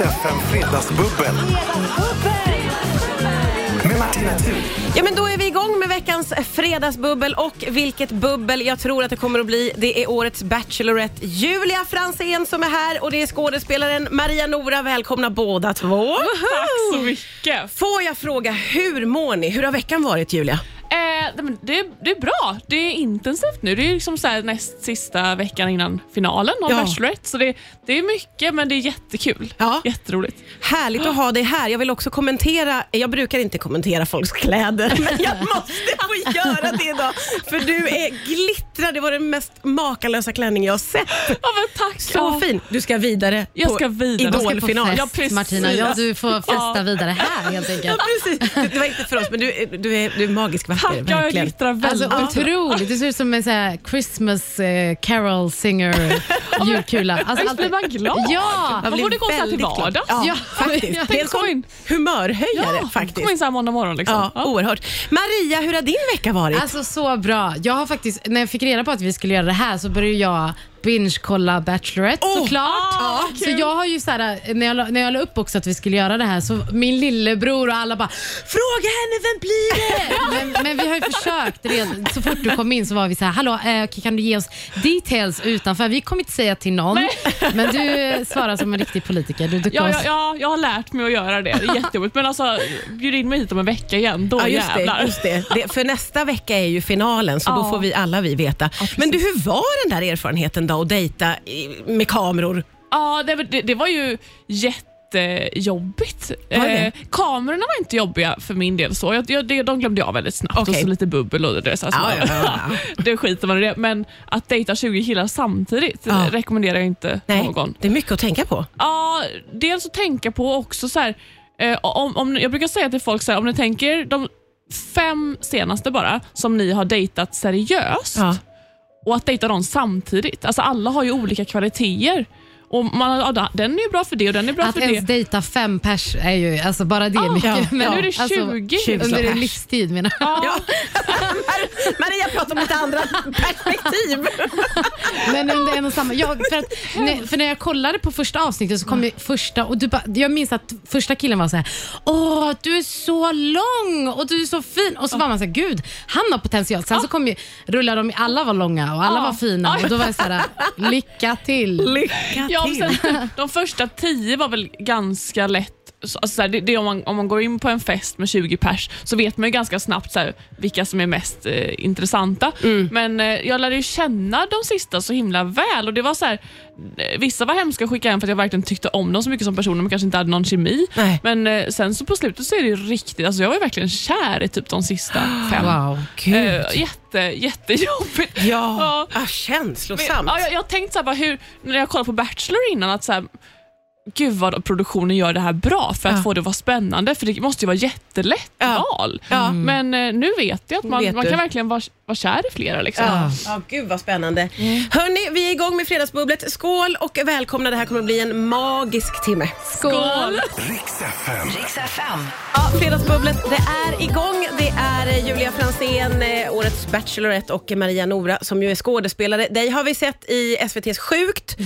FM Fredagsbubbel. Med Martina. Ja, men då är vi igång med veckans fredagsbubbel. Och vilket bubbel jag tror att det kommer att bli. Det är årets Bachelorette Julia Franzén som är här. Och det är skådespelaren Maria Nohra. Välkomna båda två. Woho! Tack så mycket. Får jag fråga, hur mår ni? Hur har veckan varit, Julia? Det är bra, det är intensivt nu. Det är liksom så här näst sista veckan innan finalen av Bachelorette. Så det är mycket, men det är jättekul. Ja. Jätteroligt. Härligt att ha dig här. Jag vill också kommentera. Jag brukar inte kommentera folks kläder, men jag måste få göra det idag. För du är glittrad. Det var den mest makalösa klänning jag har sett. Ja, men tack. Så fin. Du ska vidare. Jag ska vidare. Idolfinalen. Ja, precis. Martina, du får festa vidare här helt enkelt. Ja, precis. Det var inte för oss, men du är magisk. Tack, jag glittrar väldigt. Alltså otroligt, det ser ut som en sån här Christmas Carol singer julkula. Alltså blir man glad. Ja, man borde gå till vardags. Ja, faktiskt. Det är en sån humörhöjare faktiskt. Kom in så här måndag morgon liksom. Ja, oerhört. Maria, hur har din vecka varit? Alltså så bra. Jag har faktiskt, när jag fick reda på att vi skulle göra det här så började jag binge-kolla Bachelorette såklart. Så jag har ju såhär, när jag la upp också att vi skulle göra det här, så min lillebror och alla bara, fråga henne, vem blir det? men vi har ju försökt redan. Så fort du kom in så var vi så här: hallå, kan du ge oss details utanför? Vi kommer inte säga till någon. Nej. Men du svarar som en riktig politiker. Jag har lärt mig att göra det. Det är jättejobbigt, men alltså, bjud in mig hit om en vecka igen. Då jävlar. Just det. För nästa vecka är ju finalen, så då får vi alla veta. Ja, men du, hur var den där erfarenheten och dejta med kameror? Ja, det var ju jättejobbigt. Kamerorna var inte jobbiga för min del, så de glömde jag väldigt snabbt. Okay. Och så lite bubbel och det så det skiter man i det. Men att dejta 20 killar samtidigt rekommenderar jag inte. Nej, någon. Det är mycket att tänka på. Ja, dels att tänka på också så här, om jag brukar säga till folk så här, om ni tänker de 5 senaste bara som ni har dejtat seriöst. Ja. Och att dejta dem samtidigt. Alltså alla har ju olika kvaliteter. Och den är ju bra för det och den är bra att för det. Att ens dejta 5 pers är ju, alltså bara det är mycket. Ja. Men nu är det 20 under en livstid, menar jag. Maria pratar om lite andra perspektiv. Men om det är något samma. För när jag kollade på första avsnittet så kom ju första, och jag minns att första killen var så här: åh, du är så lång och du är så fin. Och så var man så här, gud, han har potential. Sen så kom ju, rullade de, alla var långa och alla var fina. Och då var jag så här, lycka till. Sen, de första 10 var väl ganska lätt. Alltså, så här, det är om man går in på en fest med 20 pers så vet man ju ganska snabbt så här, vilka som är mest intressanta. Men jag lärde ju känna de sista så himla väl. Och det var så här, vissa var hemska att skicka hem för att jag verkligen tyckte om dem så mycket som personer, men kanske inte hade någon kemi. Nej. Men sen så på slutet så är det ju riktigt, alltså jag var ju verkligen kär i typ de sista 5. Wow, gud. Jättejobbigt. Ja, känslosamt. Men, jag tänkte så här, bara, när jag kollade på Bachelor innan, att så här, gud vad produktionen gör det här bra för att få det att vara spännande, för det måste ju vara jättelätt val. Ja. Men nu vet jag att man kan verkligen vara kär i flera liksom. Ja, gud vad spännande. Hörrni, vi är igång med fredagsbubblet. Skål och välkomna, det här kommer att bli en magisk timme. Skål! Riks FM. Ja, fredagsbubblet, det är igång. Det är Julia Franzén, årets Bachelorette, och Maria Nohra som ju är skådespelare. Dig har vi sett i SVT:s Sjukt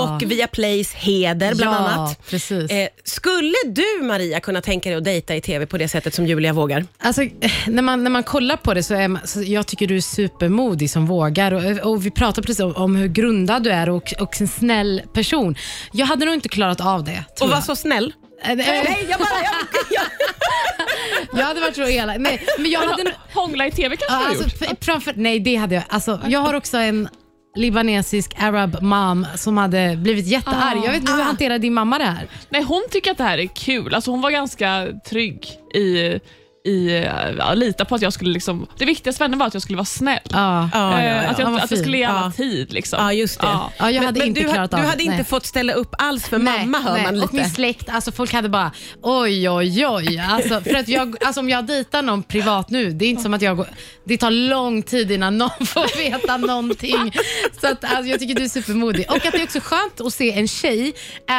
och via Plays Heder bland annat. Ja, precis. Skulle du, Maria, kunna tänka dig att dejta i tv på det sättet som Julia vågar? Alltså, när man kollar på det så är man, så jag tycker du är supermodig som vågar. Och vi pratar precis om hur grundad du är och en snäll person. Jag hade nog inte klarat av det. Och var så snäll? Nej, jag hade varit så elak. Nej, men jag hade hångla i tv kanske du gjort? Nej, det hade jag. Alltså, jag har också en libanesisk arab mom som hade blivit jättearg. Jag vet inte hur hanterar din mamma det här? Nej, hon tycker att det här är kul. Alltså hon var ganska trygg lita på att jag skulle liksom, det viktigaste för henne var att jag skulle vara snäll. Att jag skulle ge alla tid liksom. Ja, just det. Jag hade men inte du klarat av. Du hade inte fått ställa upp alls för mamma, hör man lite. Och min släkt, alltså folk hade bara oj alltså, för att om jag dejtar någon privat nu, det är inte som att jag går, det tar lång tid innan någon får veta någonting. Så att alltså, jag tycker du är supermodig, och att det är också skönt att se en tjej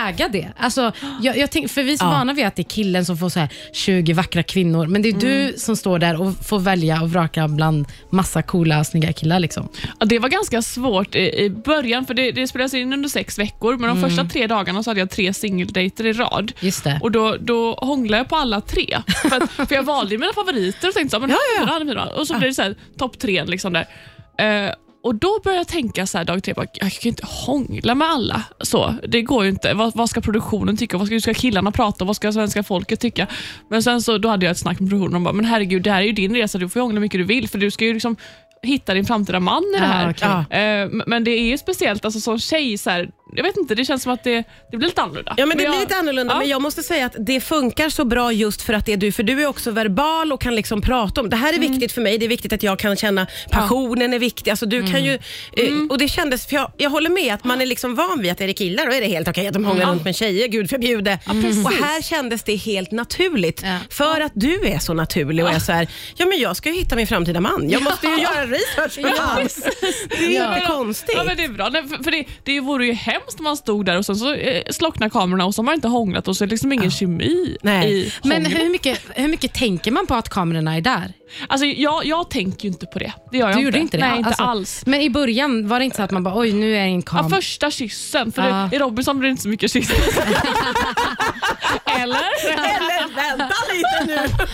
äga det. Alltså jag tänker, för vi som vana vid att det är killen som får så här 20 vackra kvinnor, men det är du som står där och får välja och vraka bland massa coola, snygga killar liksom. Ja, det var ganska svårt i början, för det spelades in under 6 veckor. Men de första 3 dagarna så hade jag 3 singeldejter i rad. Just det. Och då hånglade jag på alla 3. För jag valde mina favoriter och tänkte så, men ja. Och så blev det så här, topp 3 liksom där. Och då började jag tänka så här dag 3, jag kan ju inte hångla med alla. Så, det går ju inte. Vad ska produktionen tycka? Vad ska killarna prata om? Vad ska svenska folket tycka? Men sen så, då hade jag ett snack med produktionen och bara, men herregud, det här är ju din resa. Du får hångla mycket du vill, för du ska ju liksom hitta din framtida man i det här. Okay. Men det är ju speciellt, alltså som tjej så här, jag vet inte, det känns som att det blir lite annorlunda. Ja, men det blir lite annorlunda, men jag måste säga att det funkar så bra just för att det är du. För du är också verbal och kan liksom prata om, det här är viktigt för mig, det är viktigt att jag kan känna passionen är viktig, alltså du kan ju och det kändes, för jag håller med att man är liksom van vid att det är killar och är det helt okej att de hånglar runt med tjejer, gud förbjude. Och här kändes det helt naturligt för att du är så naturlig och jag så här, men jag ska ju hitta min framtida man, jag måste ju göra research på alls. Det är inte konstigt. Ja, men det är bra, för det vore ju hemskt när man stod där och sen så slocknar kamerorna och så har man inte hånglat och så är det liksom ingen kemi. Nej. I hångel. Men hur mycket tänker man på att kamerorna är där? Alltså jag tänker ju inte på det. Det gör jag. Du gjorde inte det? Nej, inte alls. Men i början var det inte så att man bara, oj, nu är en kamera. Ja, första kyssen, för i Robinson blir det inte så mycket kyssen. Eller vänta lite nu.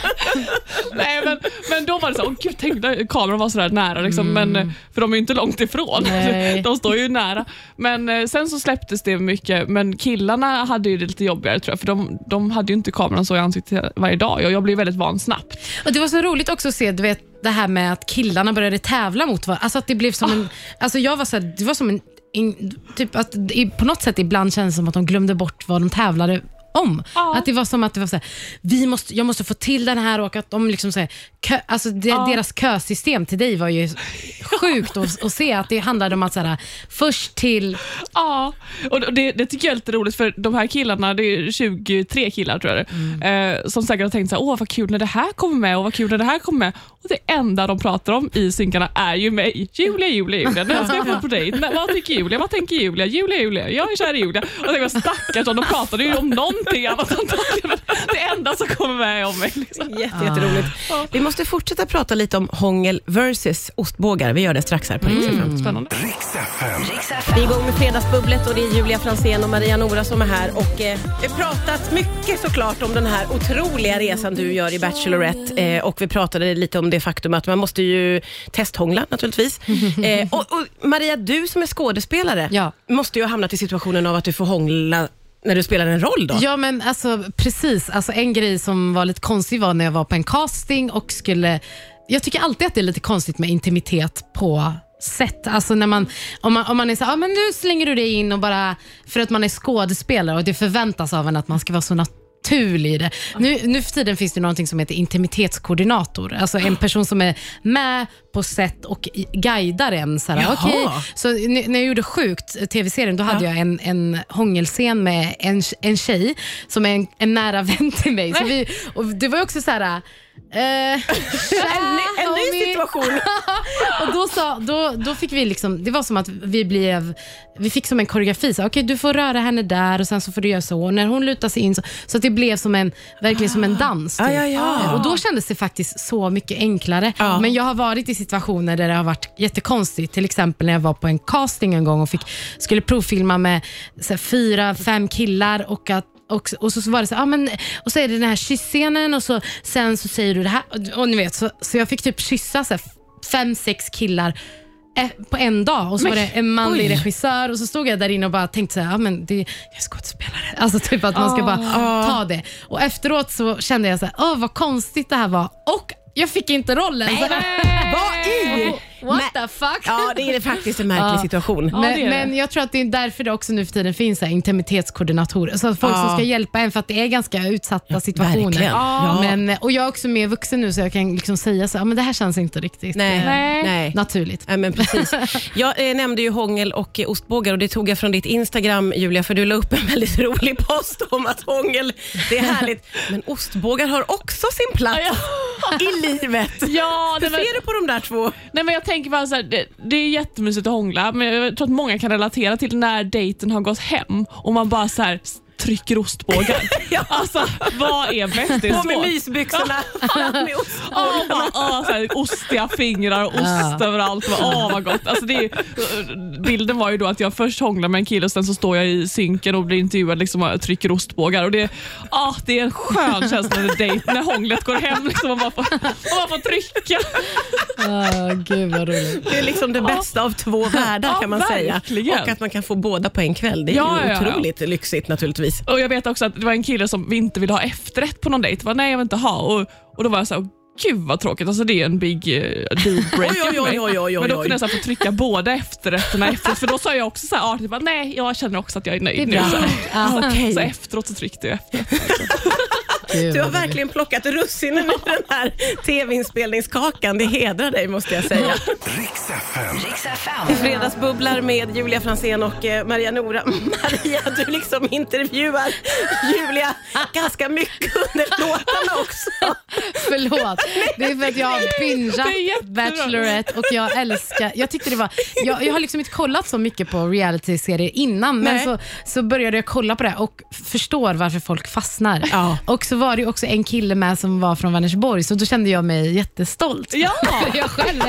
Nej, men då var det så, åh gud, tänkte kameran var så där nära liksom, men för de är ju inte långt ifrån. Nej. De står ju nära. Men sen så släpptes det mycket, men killarna hade ju det lite jobbigare tror jag, för de hade ju inte kameran så i ansiktet varje dag och jag blev väldigt van snabbt. Och det var så roligt också att se, du vet, det här med att killarna började tävla mot varandra. Alltså att det blev som en, alltså jag var så här, det var som en typ att på något sätt ibland känns det som att de glömde bort vad de tävlade om. Att det var som att det var så här, jag måste få till den här, och att de liksom så här, deras kösystem till dig var ju sjukt att se, att det handlade om att så här, först till. Ja, och det tycker jag är lite roligt, för de här killarna, det är 23 killar tror jag, som säkert har tänkt så här, åh vad kul när det här kommer med, och vad kul när det här kommer med. Och det enda de pratar om i synkarna är ju mig. Julia, när ska jag få på dejt? Vad tycker Julia? Vad tänker Julia? Julia, jag är kär i Julia. Och jag tänkte, stackars, de pratade ju om någonting annat. Det enda som kommer med om mig liksom. Jätteroligt. Vi måste fortsätta prata lite om hångel versus ostbågar. Vi gör det strax här på Riksfem. Spännande. Riksfem. Vi är igång med Fredagsbubblet och det är Julia Franzén och Maria Nohra som är här. Och vi har pratat mycket såklart om den här otroliga resan du gör i Bachelorette. Och vi pratade lite om det faktum att man måste ju testhångla naturligtvis. Och Maria, du som är skådespelare måste ju ha hamnat i situationen av att du får hångla när du spelar en roll då? Ja, men alltså precis. Alltså, en grej som var lite konstig var när jag var på en casting och skulle... Jag tycker alltid att det är lite konstigt med intimitet på sätt. Alltså när man... Om man är så här, men nu slänger du dig in och bara... För att man är skådespelare och det förväntas av en att man ska vara så naturlig i det. Nu för tiden finns det någonting som heter intimitetskoordinator. Alltså en person som är med på sätt och guidar en. Så när jag gjorde Sjukt tv-serien, då hade jag en hångelscen med en tjej som är en nära vän till mig. Så och det var också så här... en ny situation. Och då fick vi liksom, det var som att vi fick som en koreografi, så okej, du får röra henne där och sen så får du göra så, och när hon lutar sig in så att det blev som en, verkligen som en dans typ. Och då kändes det faktiskt så mycket enklare. Men jag har varit i situationer där det har varit jättekonstigt, till exempel när jag var på en casting en gång och skulle provfilma med så här, 4-5 killar och så var det så här, och så är det den här kyssscenen och så sen så säger du det här och ni vet, så jag fick typ kyssa så här 5-6 killar på en dag, och så var det en manlig regissör, och så stod jag där inne och bara tänkte så här, jag är skådespelare, alltså typ att man ska bara ta det. Och efteråt så kände jag så här, vad konstigt det här var, och jag fick inte rollen. What the fuck? Ja, det är faktiskt en märklig situation. Men jag tror att det är därför det också nu för tiden finns intimitetskoordinatorer. Så att folk som ska hjälpa en, för att det är ganska utsatta situationer. Och jag är också mer vuxen nu, så jag kan liksom säga så, men det här känns inte riktigt naturligt. Ja, men precis. Jag nämnde ju hångel och ostbågar, och det tog jag från ditt Instagram, Julia, för du la upp en väldigt rolig post om att hångel, det är härligt. Men ostbågar har också sin plats i livet. Hur ser du på de där två? Nej, men jag tänker bara så här, det är jättemysigt att hångla, men jag tror att många kan relatera till när dejten har gått hem och man bara så här trycker ostbågar. Ja. Alltså, vad är bästisvård? På med lysbyxorna. Ostiga fingrar och ost överallt. Vad gott. Alltså, bilden var ju då att jag först hånglar med en kille och sen så står jag i sinken och blir intervjuad liksom, och trycker ostbågar. Och det är en skön känsla när det dejt, när hånglet går hem liksom, och man får trycka. Gud vad roligt. Det är liksom det bästa av två världar kan man verkligen säga. Och att man kan få båda på en kväll. Det är ju otroligt lyxigt naturligtvis. Och jag vet också att det var en kille som vi inte ville ha efterrätt på någon dejt. Va, nej jag vill inte ha. Och då var jag så här, gud vad tråkigt. Alltså det är en big deal breaker för mig. Men då kunde jag så här få trycka båda efterrätterna efteråt. För då sa jag också så här artigt, nej jag känner också att jag är nöjd nu. Så efteråt så tryckte jag efterrätterna. Du har verkligen plockat russinen i den här tv-inspelningskakan. Det hedrar dig måste jag säga. I fredagsbubblar med Julia Franzén och Maria Nohra. Maria, du liksom intervjuar Julia ganska mycket under låtarna också. Förlåt, det är för att jag har bingat Bachelorette och jag älskar, jag tyckte det var, jag har liksom inte kollat så mycket på reality-serier innan. Nej. Men så började jag kolla på det och förstår varför folk fastnar. Ja. Och så var det ju också en kille med som var från Vänersborg, så då kände jag mig jättestolt. Ja! Jag själv.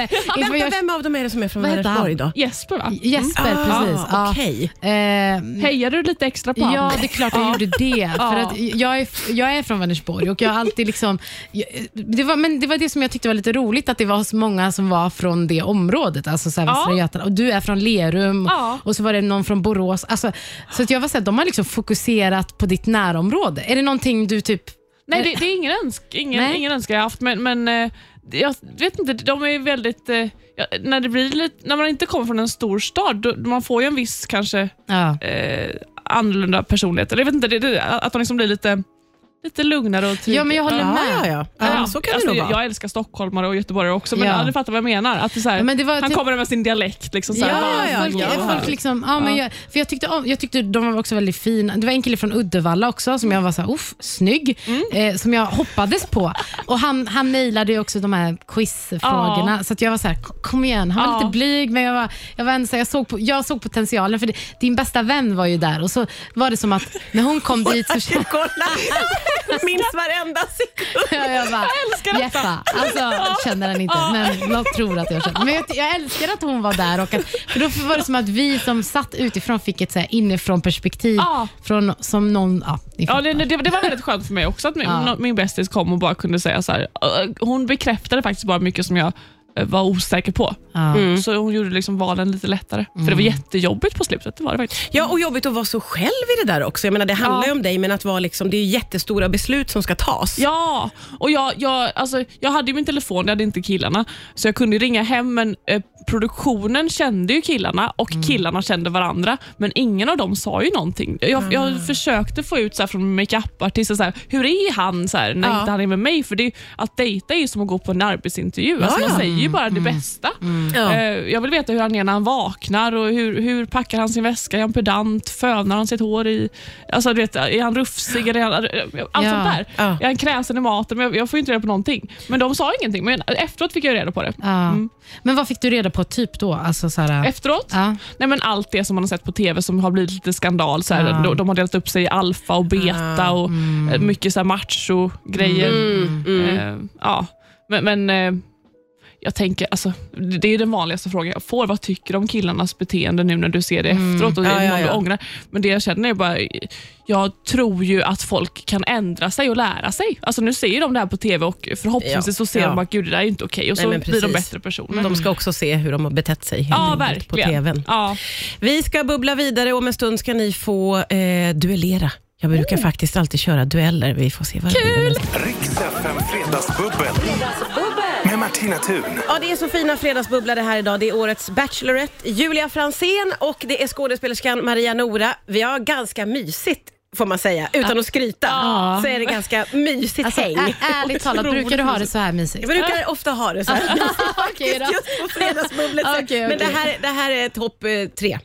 Vem av dem är det som är från Vänersborg då? Jesper va? Jesper, precis. Okej. Hejar du lite extra på honom? Ja, det är klart jag gjorde det. För att jag är från Vänersborg och jag har alltid liksom... Det var det som jag tyckte var lite roligt, att det var så många som var från det området. Alltså så här Västra Götaland. Och du är från Lerum. Och så var det någon från Borås. Alltså, så att jag var så här, de har liksom fokuserat på ditt närområde. Är det någonting du typ... Nej, det är ingen önska jag har haft, men jag vet inte, de är väldigt... när man inte kommer från en stor stad, då, man får ju en viss kanske annorlunda personlighet. Jag vet inte, att de liksom blir lite lugnare och tryggare. Ja, men jag håller med. Så kan det vara. Jag älskar stockholmare och göteborgare också, men jag fattar vad jag menar. Att det så här, men det var han kommer med sin dialekt. Liksom, så här, folk liksom... Ja, men jag tyckte de var också väldigt fina. Det var en kille från Uddevalla också som jag var så här, snygg. Som jag hoppades på. Och han mejlade ju också de här quizfrågorna. Så att jag var så här, kom igen. Han var lite blyg, men jag såg potentialen. För din bästa vän var ju där. Och så var det som att när hon kom dit så... Minns varenda sekund. Jag bara, älskar Jeffa. Alltså känner den inte, men jag tror att jag känner. Men jag älskar att hon var där och att, för då var det som att vi som satt utifrån fick ett så här inifrån perspektiv från som någon det var väldigt skönt för mig också att min bästis kom och bara kunde säga så här, hon bekräftade faktiskt bara mycket som jag var osäker på. Så hon gjorde liksom valen lite lättare. För det var jättejobbigt på slutet, det var det faktiskt. Ja, och jobbigt att vara så själv i det där också. Jag menar, det handlar ju om dig, men att vara liksom, det är jättestora beslut som ska tas. Ja, och jag hade ju min telefon, jag hade inte killarna. Så jag kunde ringa hem, men produktionen kände ju killarna och killarna kände varandra, men ingen av dem sa ju någonting. Jag försökte få ut så här från make-up-artister så här, hur är han så här, när inte han är med mig, för det är, att dejta är ju som att gå på en arbetsintervju. Alltså, man säger ju bara det bästa. Jag vill veta hur han är när han vaknar och hur packar han sin väska, är han pedant, fönar han sitt hår i, alltså du vet, är han rufsig eller allt sånt där. Är han kräsen i maten? Men jag får ju inte reda på någonting. Men de sa ingenting, men efteråt fick jag reda på det. Men vad fick du reda på typ då? Alltså, såhär... Efteråt? Nej, men allt det som man har sett på tv som har blivit lite skandal såhär, de har delat upp sig i alfa och beta och mycket såhär macho grejer. Men jag tänker, alltså, det är den vanligaste frågan jag får. Vad tycker du om killarnas beteende nu när du ser det efteråt? Och det är någon du ångrar. Men det jag känner är bara, jag tror ju att folk kan ändra sig och lära sig. Alltså nu ser ju de det här på tv och förhoppningsvis så ser de bara, gud det där är inte okej. Och så blir de bättre personer. De ska också se hur de har betett sig på tvn. Vi ska bubbla vidare och om en stund ska ni få duellera. Jag brukar faktiskt alltid köra dueller. Vi får se vad kul! Riksdagen Fredagsbubbel. Ja, det är så fina fredagsbubblare här idag. Det är årets Bachelorette Julia Franzén och det är skådespelerskan Maria Nohra. Vi har ganska mysigt, får man säga, utan att skryta. Så är det ganska mysigt alltså, häng. Ärligt talat, brukar du ha det så här mysigt? Jag brukar ofta ha det så här mysigt. Just på fredagsbubblet. Men det här är topp 3.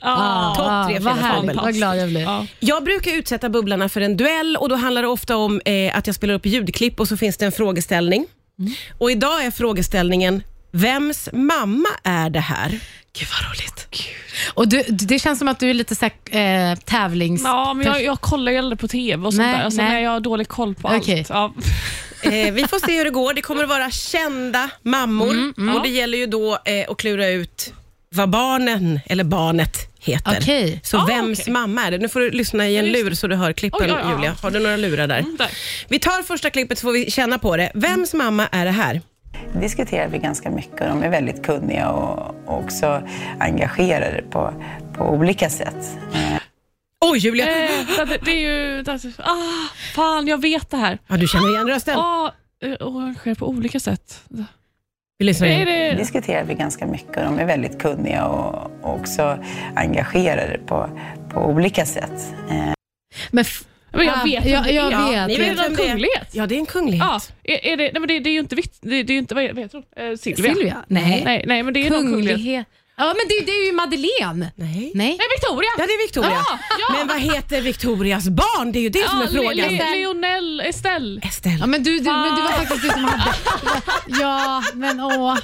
Topp 3 fredagsbubbel. Vad glad jag blir. Jag brukar utsätta bubblarna för en duell och då handlar det ofta om att jag spelar upp ljudklipp och så finns det en frågeställning. Och idag är frågeställningen Vems mamma är det här? Gud vad roligt. Gud. Och du, det känns som att du är lite såhär tävlings... Ja, men jag kollar ju aldrig på tv och sånt där. Alltså, jag har dålig koll på allt. Ja. Vi får se hur det går. Det kommer att vara kända mammor. Och det gäller ju då att klura ut vad barnet heter. Okay. Så vems mamma är det? Nu får du lyssna i en lur så du hör klippen, Julia. Har du några lurar där? Där? Vi tar första klippet så får vi känna på det. Vems mamma är det här? Det diskuterar vi ganska mycket och de är väldigt kunniga och också engagerade på olika sätt. Oj, Julia! Det är ju... fan, jag vet det här. Ja, du känner igen rösten. Ja, engagerar på olika sätt. Det diskuterar vi ganska mycket och de är väldigt kunniga och också engagerade på olika sätt. Men jag vet. Ni vet en kunglighet. Ja, det är en kunglighet. Ja, är det, nej, men det är ju inte vitt. Det är ju inte, vad heter hon? Silvia? Nej, men det är någon kunglighet. Ja, men det är ju Madeleine. Nej, Victoria. Ja, det är Victoria. Ja. Men vad heter Victorias barn? Det är ju det som är frågan. Leonel, Estelle. Ja, men du var faktiskt du som hade. Ja, men åh.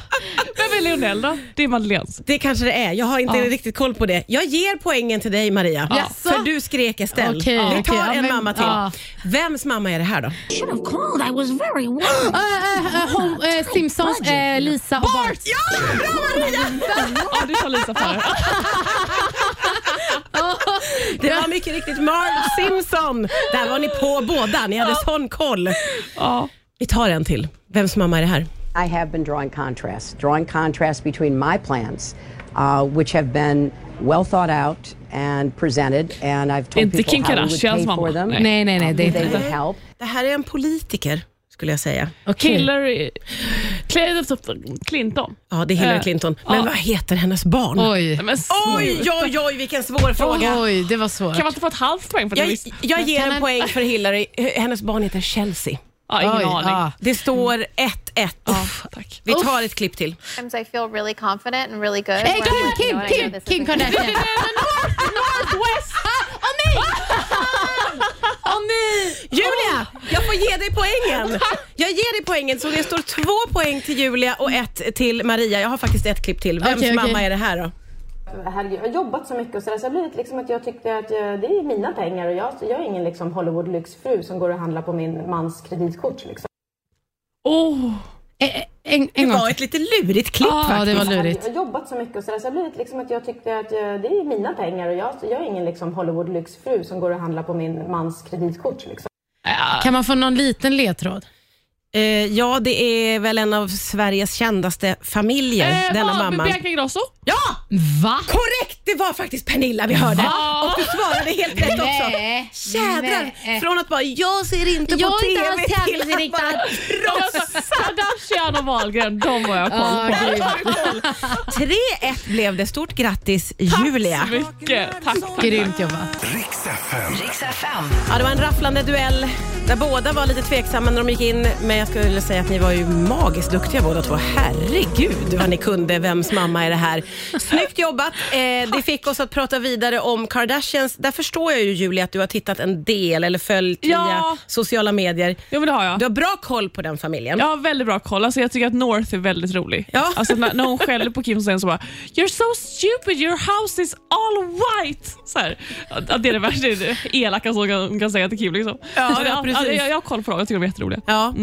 Vem är Leonel då? Det är Madeleines. Det kanske det är. Jag har inte riktigt koll på det. Jag ger poängen till dig, Maria. Yes. För du skrek Estelle. Vi tar en mamma till. Vems mamma är det här då? Simpsons, Lisa och Bart. Ja, bra Maria! Du tar Lisa för. Det var mycket riktigt Simpsons. Där var ni på båda. Ni hade sån koll. Vi tar en till. Vems mamma är det här? I have been drawing contrast between my plans, which have been well thought out and presented, and I've told people how we would pay for them. Nej, det är inte. Det här är en politiker, skulle jag säga. Okay. Clinton. Ja, det är Hillary Clinton. Men vad heter hennes barn? Oj, vilken svår fråga. Oj, det var svårt. Kan man inte få ett halvt poäng för det? Jag ger en poäng för Hillary. Hennes barn heter Chelsea. Det står 1-1. Tack. Vi tar ett klipp till. I feel really confident and really good. Hey, Kim Kardashian. Northwest. Nej. Julia, jag får ge dig poängen. Jag ger dig poängen, så det står 2 poäng till Julia och 1 till Maria. Jag har faktiskt ett klipp till. Vems mamma är det här då? Jag har jobbat så mycket och så har blivit liksom att jag tyckte att det är mina pengar och jag är ingen liksom Hollywood-lyxfru som går och handlar på min mans kreditkort liksom. Det var ett lite lurigt klipp faktiskt. Det var lurigt. Jag har jobbat så mycket och så har blivit liksom att jag tyckte att det är mina pengar och jag är ingen liksom Hollywood-lyxfru som går och handlar på min mans kreditkort liksom. Kan man få någon liten ledtråd? Ja, det är väl en av Sveriges kändaste familjer, denna mamma. Ja! Va? Korrekt, det var faktiskt Pernilla vi hörde. Va? Och du svarade helt rätt också. Jädrar, från att bara, jag ser inte på tv till att bara rossa. Kardashian och Malcolm, de var jag koll på. 3-1 blev det, stort grattis Julia. Tack så mycket, tack. Grymt jobbat. Riks FM. Ja, det var en rafflande duell där båda var lite tveksamma när de gick in. Men jag skulle säga att ni var ju magiskt duktiga båda två. Herregud vad ni kunde. Vems mamma är det här? Snyggt jobbat. Det fick oss att prata vidare om Kardashians. Där förstår jag ju, Julia, att du har tittat en del eller följt via sociala medier. Jo, men det har jag. Du har bra koll på den familjen. Jag har väldigt bra koll. Alltså, jag tycker att North är väldigt rolig. Ja. Alltså, när hon skäller på Kim så bara, you're so stupid, your house is all white. Så här. Det är det värsta elaka som hon kan säga till Kim liksom. Jag har koll på dem. Jag tycker de är jätteroliga. Ja.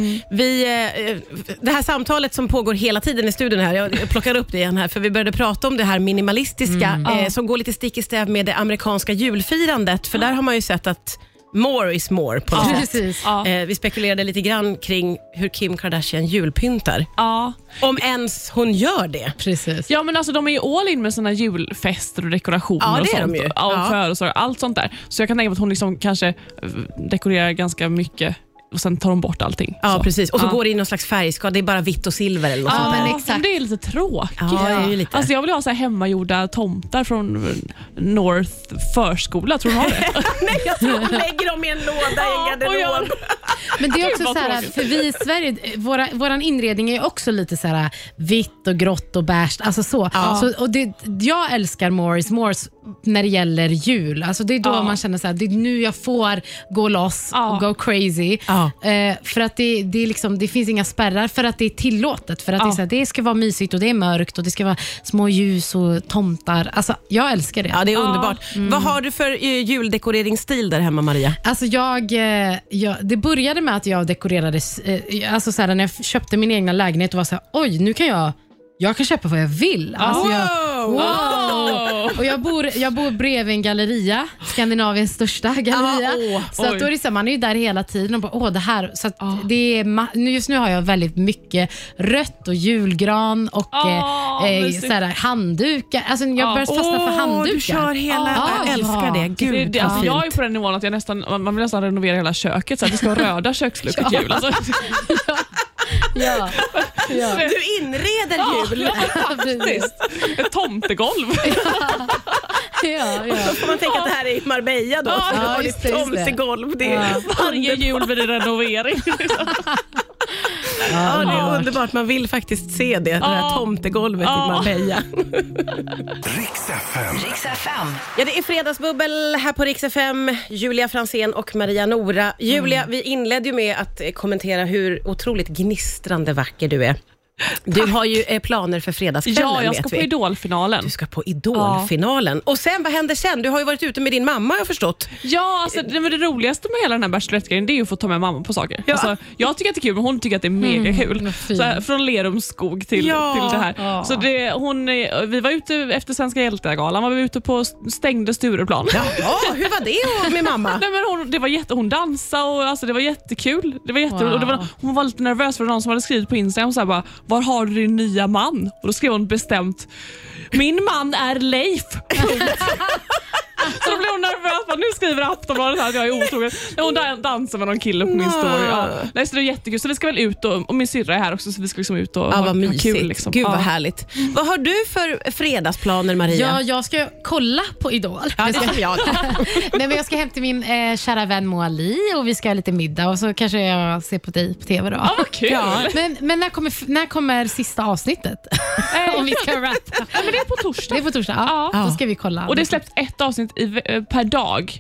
Det här samtalet som pågår hela tiden i studion här, jag plockar upp det igen här, för vi började prata om det här minimalistiska som går lite stick i stäv med det amerikanska julfirandet, för där har man ju sett att more is more på något sätt. Vi spekulerade lite grann kring hur Kim Kardashian julpyntar. Om ens hon gör det. Precis. Ja, men alltså de är ju all in med såna julfester och dekorationer och sånt. De och så, allt sånt där. Så jag kan tänka mig att hon liksom kanske dekorerar ganska mycket. Och sen tar de bort allting. Ja, så. Precis. Och så går det in någon slags färgskala. Det är bara vitt och silver eller något sånt. Men exakt. Det är lite tråkigt. Lite. Alltså jag vill ha så här hemmagjorda tomtar från North förskola. Tror du de har det? Nej, jag tror de lägger dem i en låda i en garderob. Men det är också så här, för vi i Sverige, våran inredning är också lite så här vitt och grått och bärst, alltså så. Ja. Så och det, jag älskar more is more när det gäller jul. Alltså det är då man känner så här, det är nu jag får gå loss och go crazy. För att det är liksom, det finns inga spärrar, för att det är tillåtet, för att det är så här, det ska vara mysigt och det är mörkt och det ska vara små ljus och tomtar. Alltså jag älskar det. Ja, det är underbart. Mm. Vad har du för juldekoreringsstil där hemma, Maria? Alltså jag det började med att jag dekorerade, alltså så här, när jag köpte min egna lägenhet och var så här, oj, nu kan jag kan köpa vad jag vill. Alltså och jag bor bredvid en galleria, Skandinaviens största galleria. Så att då är det så, man är ju där hela tiden och bara, det här, så att det är, just nu har jag väldigt mycket rött och julgran och så här, handdukar. Alltså jag börjar fastna för handdukar. Du kör hela, jag älskar det. Gud, det alltså, jag är på den nivån att jag nästan, man vill nästan renovera hela köket så att det ska vara röda köksluckor till jul alltså. Ja. Du inreder jul. Ett tomtegolv. Ja. Då får man tänka att det här är i Marbella då. Ja, just det. Tomtegolv, det är varje jul vid renovering. Ja, det är underbart. Man vill faktiskt se det där tomtegolvet i Marbella. Riks FM. Ja, det är fredagsbubbel här på Riks FM. Julia Franzén och Maria Nohra. Julia, vi inledde ju med att kommentera hur otroligt gnistrande vacker du är. Du har ju planer för fredagskvällen. Ja, jag ska på Idolfinalen. Du ska på Idolfinalen. Och sen, vad händer sen? Du har ju varit ute med din mamma, jag har förstått. Ja, alltså, det roligaste med hela den här Bachelorette-grejen, det är ju att få ta med mamma på saker. Ja. Alltså, jag tycker att det är kul, men hon tycker att det är mega kul. Så, från Lerumsskog till det här. Ja. Så vi var ute efter Svenska Hjältegalan, var vi ute på stängda Stureplan. Ja, hur var det med mamma? Nej, men hon dansade och alltså, det var jättekul. Det var jätteroligt. Och hon var lite nervös för någon som hade skrivit på Instagram så här bara, var har du din nya man? Och då skrev hon bestämt, min man är Leif. Så då blev hon nervös, nu skriver Aftonbladet att jag är otrogen. Hon dansar med någon kille på min story. Nej, så det är jättekul. Så vi ska väl ut och min syrra är här också, så vi ska liksom ut och ha kul liksom. Gud vad härligt. Vad har du för fredagsplaner, Maria? Ja, jag ska kolla på Idol. Ja, det ska jag. Nej, men jag ska hem till min kära vän Moali och vi ska ha lite middag och så kanske jag ser på dig på TV då. Ja, vad kul. Ja. Men när kommer sista avsnittet? Om vi ska rappa. Ja, men det är på torsdag. Ja, då ska vi kolla. Och det släpps ett avsnitt per dag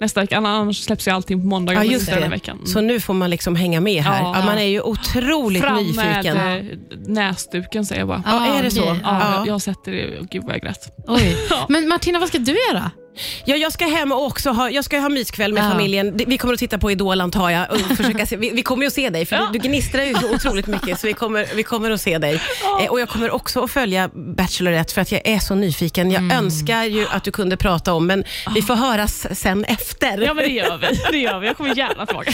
nästa vecka, annars släpps ju allting på måndag den veckan. Så nu får man liksom hänga med här. Ja. Man är ju otroligt nyfiken. Fram med näsduken, säger jag bara. Är det så? Okay. Jag sätter det. Gud vad jag grät. Oj. Men Martina, vad ska du göra? Ja, jag ska hem och också ha myskväll med familjen. Vi kommer att titta på Idol, antar jag, och försöka se. Vi kommer att se dig, för du gnistrar ju så otroligt mycket. Så vi kommer att se dig. Och jag kommer också att följa Bachelorette, för att jag är så nyfiken. Jag önskar ju att du kunde prata om, men vi får höras sen efter. Ja, men det gör vi. Jag kommer gärna fråga.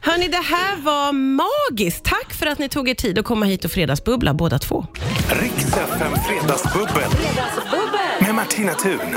Hörni, det här var magiskt. Tack för att ni tog er tid att komma hit och fredagsbubbla båda två. Riks FM fredagsbubbel med Martina Thun.